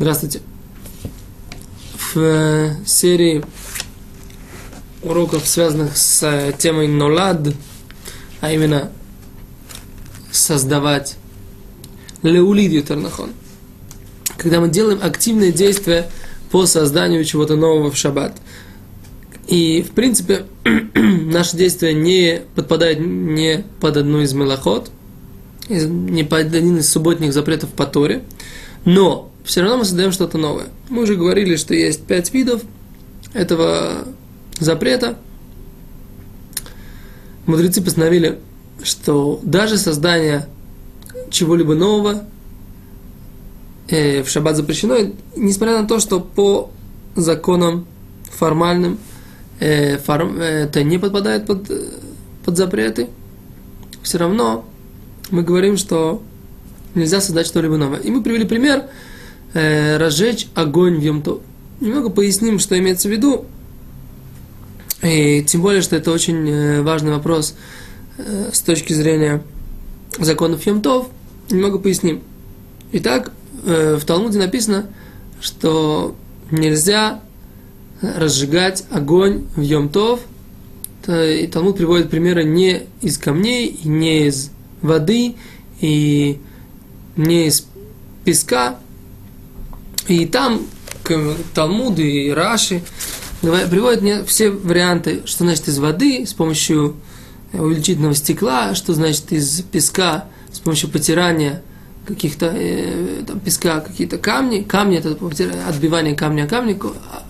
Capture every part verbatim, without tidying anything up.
Здравствуйте. В серии уроков, связанных с темой Нолад, а именно создавать Леулидью Тернахон, когда мы делаем активные действия по созданию чего-то нового в шаббат. И, в принципе, наши действия не подпадают ни под одну из мелахот, не под один из субботних запретов по Торе, но все равно мы создаем что-то новое. Мы уже говорили, что есть пять видов этого запрета. Мудрецы постановили, что даже создание чего-либо нового э, в шаббат запрещено, несмотря на то, что по законам формальным э, форм, это не подпадает под, под запреты, все равно мы говорим, что нельзя создать что-либо новое. И мы привели пример э, разжечь огонь в Йом-Тов. Немного поясним, что имеется в виду, и тем более, что это очень важный вопрос э, с точки зрения законов Йом-Тов. Немного поясним. Итак, э, в Талмуде написано, что нельзя разжигать огонь в Йом-Тов. И Талмуд приводит примеры не из камней, не из воды, и не из песка. И там Талмуд и Раши приводят все варианты, что значит из воды с помощью увеличительного стекла, что значит из песка с помощью потирания каких-то э, там, песка, какие-то камни. Камни – это отбивание камня о камни.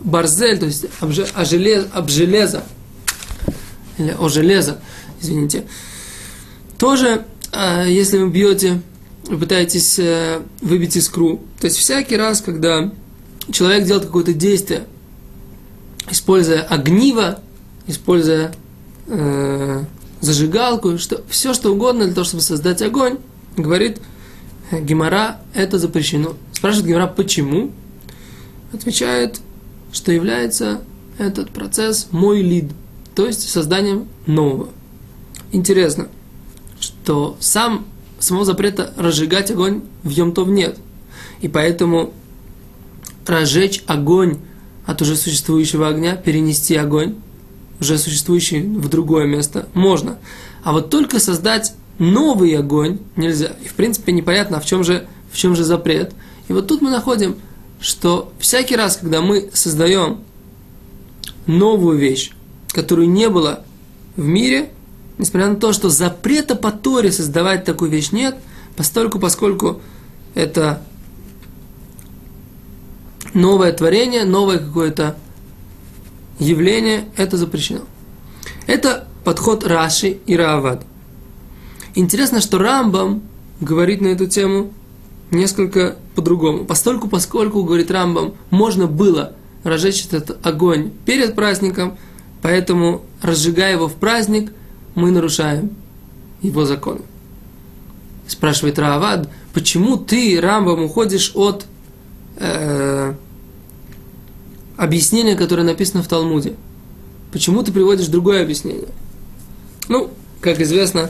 Барзель, то есть об, о желез, об железо, или о железо, извините. Тоже, э, если вы бьете, вы пытаетесь э, выбить искру. То есть всякий раз, когда человек делает какое-то действие, используя огниво, используя э, зажигалку, что, все что угодно для того, чтобы создать огонь, говорит Гемара, это запрещено. Спрашивает Гемара, почему? Отвечает, что является этот процесс молид, то есть созданием нового. Интересно, что сам, самого запрета разжигать огонь в Йом-Тов нет. И поэтому разжечь огонь от уже существующего огня, перенести огонь, уже существующий, в другое место, можно. А вот только создать новый огонь нельзя. И, в принципе, непонятно, в чем же, в чем же запрет. И вот тут мы находим, что всякий раз, когда мы создаем новую вещь, которую не было в мире, несмотря на то, что запрета по Торе создавать такую вещь нет, постольку, поскольку это новое творение, новое какое-то явление, это запрещено. Это подход Раши и Раавад. Интересно, что Рамбам говорит на эту тему несколько по-другому. Постольку, поскольку, говорит Рамбам, можно было разжечь этот огонь перед праздником, поэтому, разжигая его в праздник, мы нарушаем его законы. Спрашивает Раавад, почему ты, Рамбам, уходишь от э, объяснения, которое написано в Талмуде? Почему ты приводишь другое объяснение? Ну, как известно,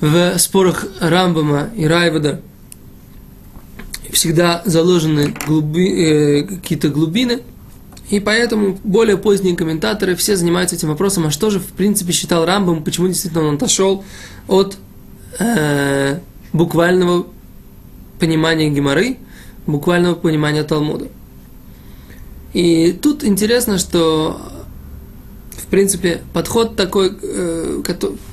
в спорах Рамбама и Раавада всегда заложены глуби, э, какие-то глубины, и поэтому более поздние комментаторы все занимаются этим вопросом, а что же в принципе считал Рамбам, почему действительно он отошел от э, буквального понимания Гемары, буквального понимания Талмуда. И тут интересно, что в принципе, подход такой, э,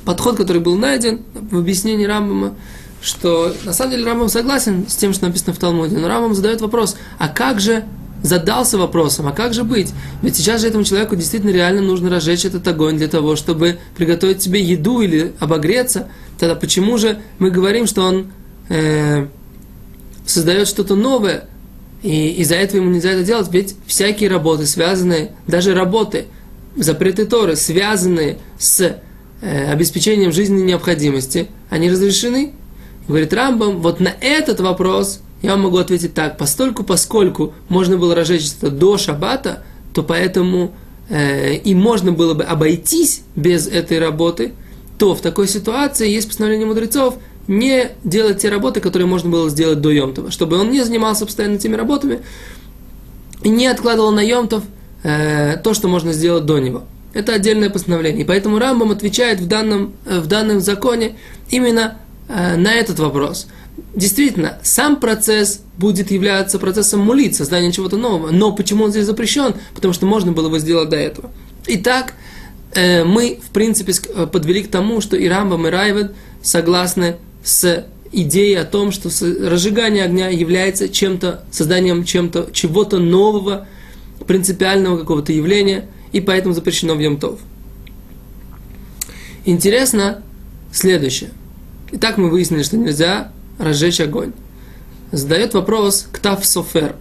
подход, который был найден в объяснении Рамбама, что на самом деле Рамбам согласен с тем, что написано в Талмуде, но Рамбам задает вопрос, а как же задался вопросом, а как же быть? Ведь сейчас же этому человеку действительно реально нужно разжечь этот огонь для того, чтобы приготовить себе еду или обогреться. Тогда почему же мы говорим, что он э, создает что-то новое, и из-за этого ему нельзя это делать? Ведь всякие работы, связанные, даже работы, запреты Торы, связанные с э, обеспечением жизненной необходимости, они разрешены? Говорит Рамбам, вот на этот вопрос я вам могу ответить так. Постольку, поскольку можно было разжечь это до шаббата, то поэтому э, и можно было бы обойтись без этой работы, то в такой ситуации есть постановление мудрецов, не делать те работы, которые можно было сделать до Йом-Това, чтобы он не занимался постоянно теми работами и не откладывал на Йом-Тов э, то, что можно сделать до него. Это отдельное постановление. И поэтому Рамбам отвечает в данном, в данном законе именно э, на этот вопрос. Действительно, сам процесс будет являться процессом мулит, создания чего-то нового. Но почему он здесь запрещен? Потому что можно было бы сделать до этого. Итак, э, мы, в принципе, подвели к тому, что и Рамбам, и Раавад согласны с идеей о том, что разжигание огня является чем-то, созданием чем-то, чего-то нового, принципиального какого-то явления, и поэтому запрещено в Йом-Тов. Интересно следующее. Итак, мы выяснили, что нельзя разжечь огонь. Задает вопрос Ктав Софер,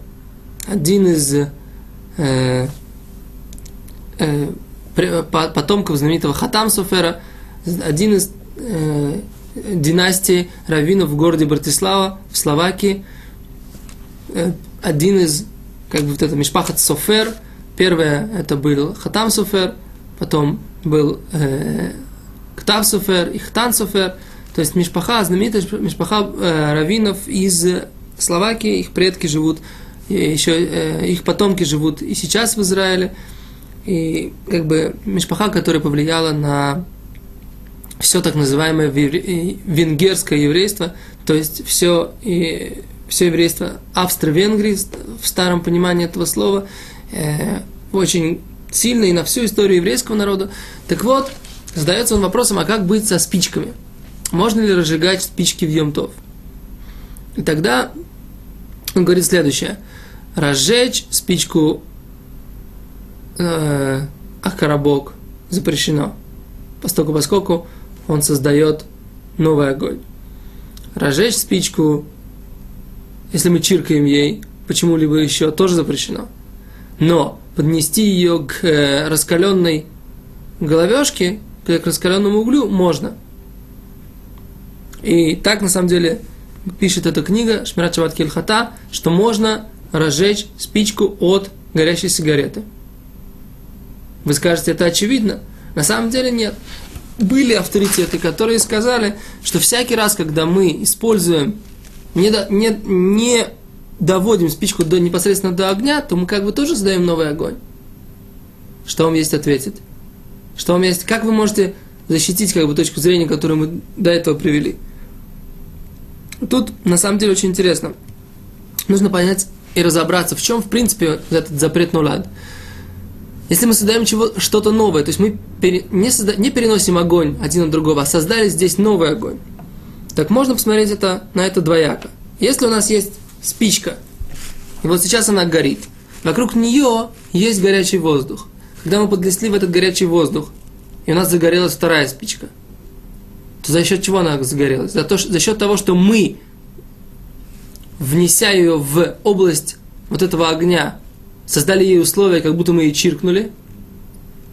один из э, э, потомков знаменитого Хатам Софера, один из э, династии раввинов в городе Братислава, в Словакии, э, один из, как бы вот это, Мишпахат Софер. Первое это был Хатам Софер, потом был э, Ктав Софер и Хтан Софер, то есть Мишпаха, знаменитая Мишпаха э, раввинов из Словакии, их предки живут, еще э, их потомки живут и сейчас в Израиле, и как бы Мишпаха, которая повлияла на все так называемое венгерское еврейство, то есть все, и, все еврейство Австро-Венгрии в старом понимании этого слова, очень сильно и на всю историю еврейского народа. Так вот, задается он вопросом, а как быть со спичками? Можно ли разжигать спички в Йом-Тов? И тогда он говорит следующее. Разжечь спичку э, ах, коробок запрещено, поскольку, поскольку он создает новый огонь. Разжечь спичку, если мы чиркаем ей, почему-либо еще, тоже запрещено. Но поднести ее к раскаленной головешке, к раскаленному углю, можно. И так, на самом деле, пишет эта книга «Шмират Шабат Кельхата», что можно разжечь спичку от горящей сигареты. Вы скажете, это очевидно? На самом деле нет. Были авторитеты, которые сказали, что всякий раз, когда мы используем, не, не, не доводим спичку до, непосредственно до огня, то мы как бы тоже создаем новый огонь. Что вам есть ответить? Что вам есть? Как вы можете защитить как бы точку зрения, которую мы до этого привели? Тут на самом деле очень интересно. Нужно понять и разобраться, в чем в принципе этот запрет нолад. Если мы создаем чего, что-то новое, то есть мы пере, не, созда, не переносим огонь один от другого, а создали здесь новый огонь, так можно посмотреть это, на это двояко. Если у нас есть спичка, и вот сейчас она горит, вокруг нее есть горячий воздух. Когда мы подлезли в этот горячий воздух, и у нас загорелась вторая спичка, то за счет чего она загорелась? За, то, за счет того, что мы, внеся ее в область вот этого огня, создали ей условия, как будто мы ее чиркнули.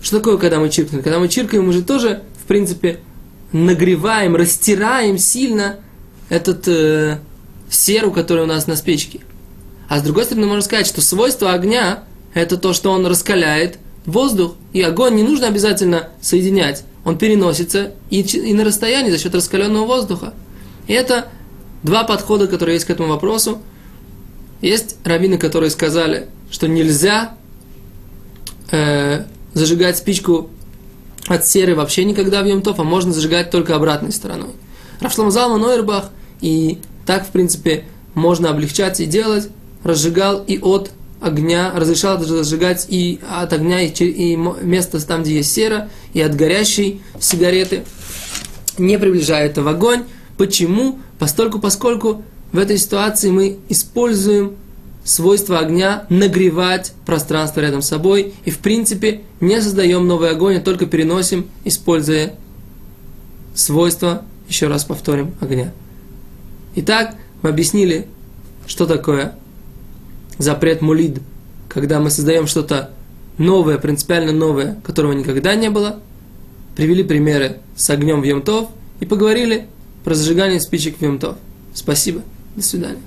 Что такое, когда мы чиркнули? Когда мы чиркаем, мы же тоже, в принципе, нагреваем, растираем сильно этот э, серу, которая у нас на спичке. А с другой стороны, можно сказать, что свойство огня – это то, что он раскаляет воздух, и огонь не нужно обязательно соединять. Он переносится и, и на расстоянии за счет раскаленного воздуха. И это два подхода, которые есть к этому вопросу. Есть раввины, которые сказали, что нельзя э, зажигать спичку от серы вообще никогда в Йом-Тов, а можно зажигать только обратной стороной. Рав Шломо Залман Ойербах, и так, в принципе, можно облегчать и делать, разжигал и от огня, разрешал разжигать и от огня, и, и место там, где есть сера, и от горящей сигареты, не приближая это в огонь. Почему? Постольку, поскольку в этой ситуации мы используем свойство огня нагревать пространство рядом с собой, и в принципе не создаем новый огонь, а только переносим, используя свойство, еще раз повторим, огня. Итак, мы объяснили, что такое запрет молид, когда мы создаем что-то новое, принципиально новое, которого никогда не было, привели примеры с огнем в Йом-Тов и поговорили про зажигание спичек в Йом-Тов. Спасибо, до свидания.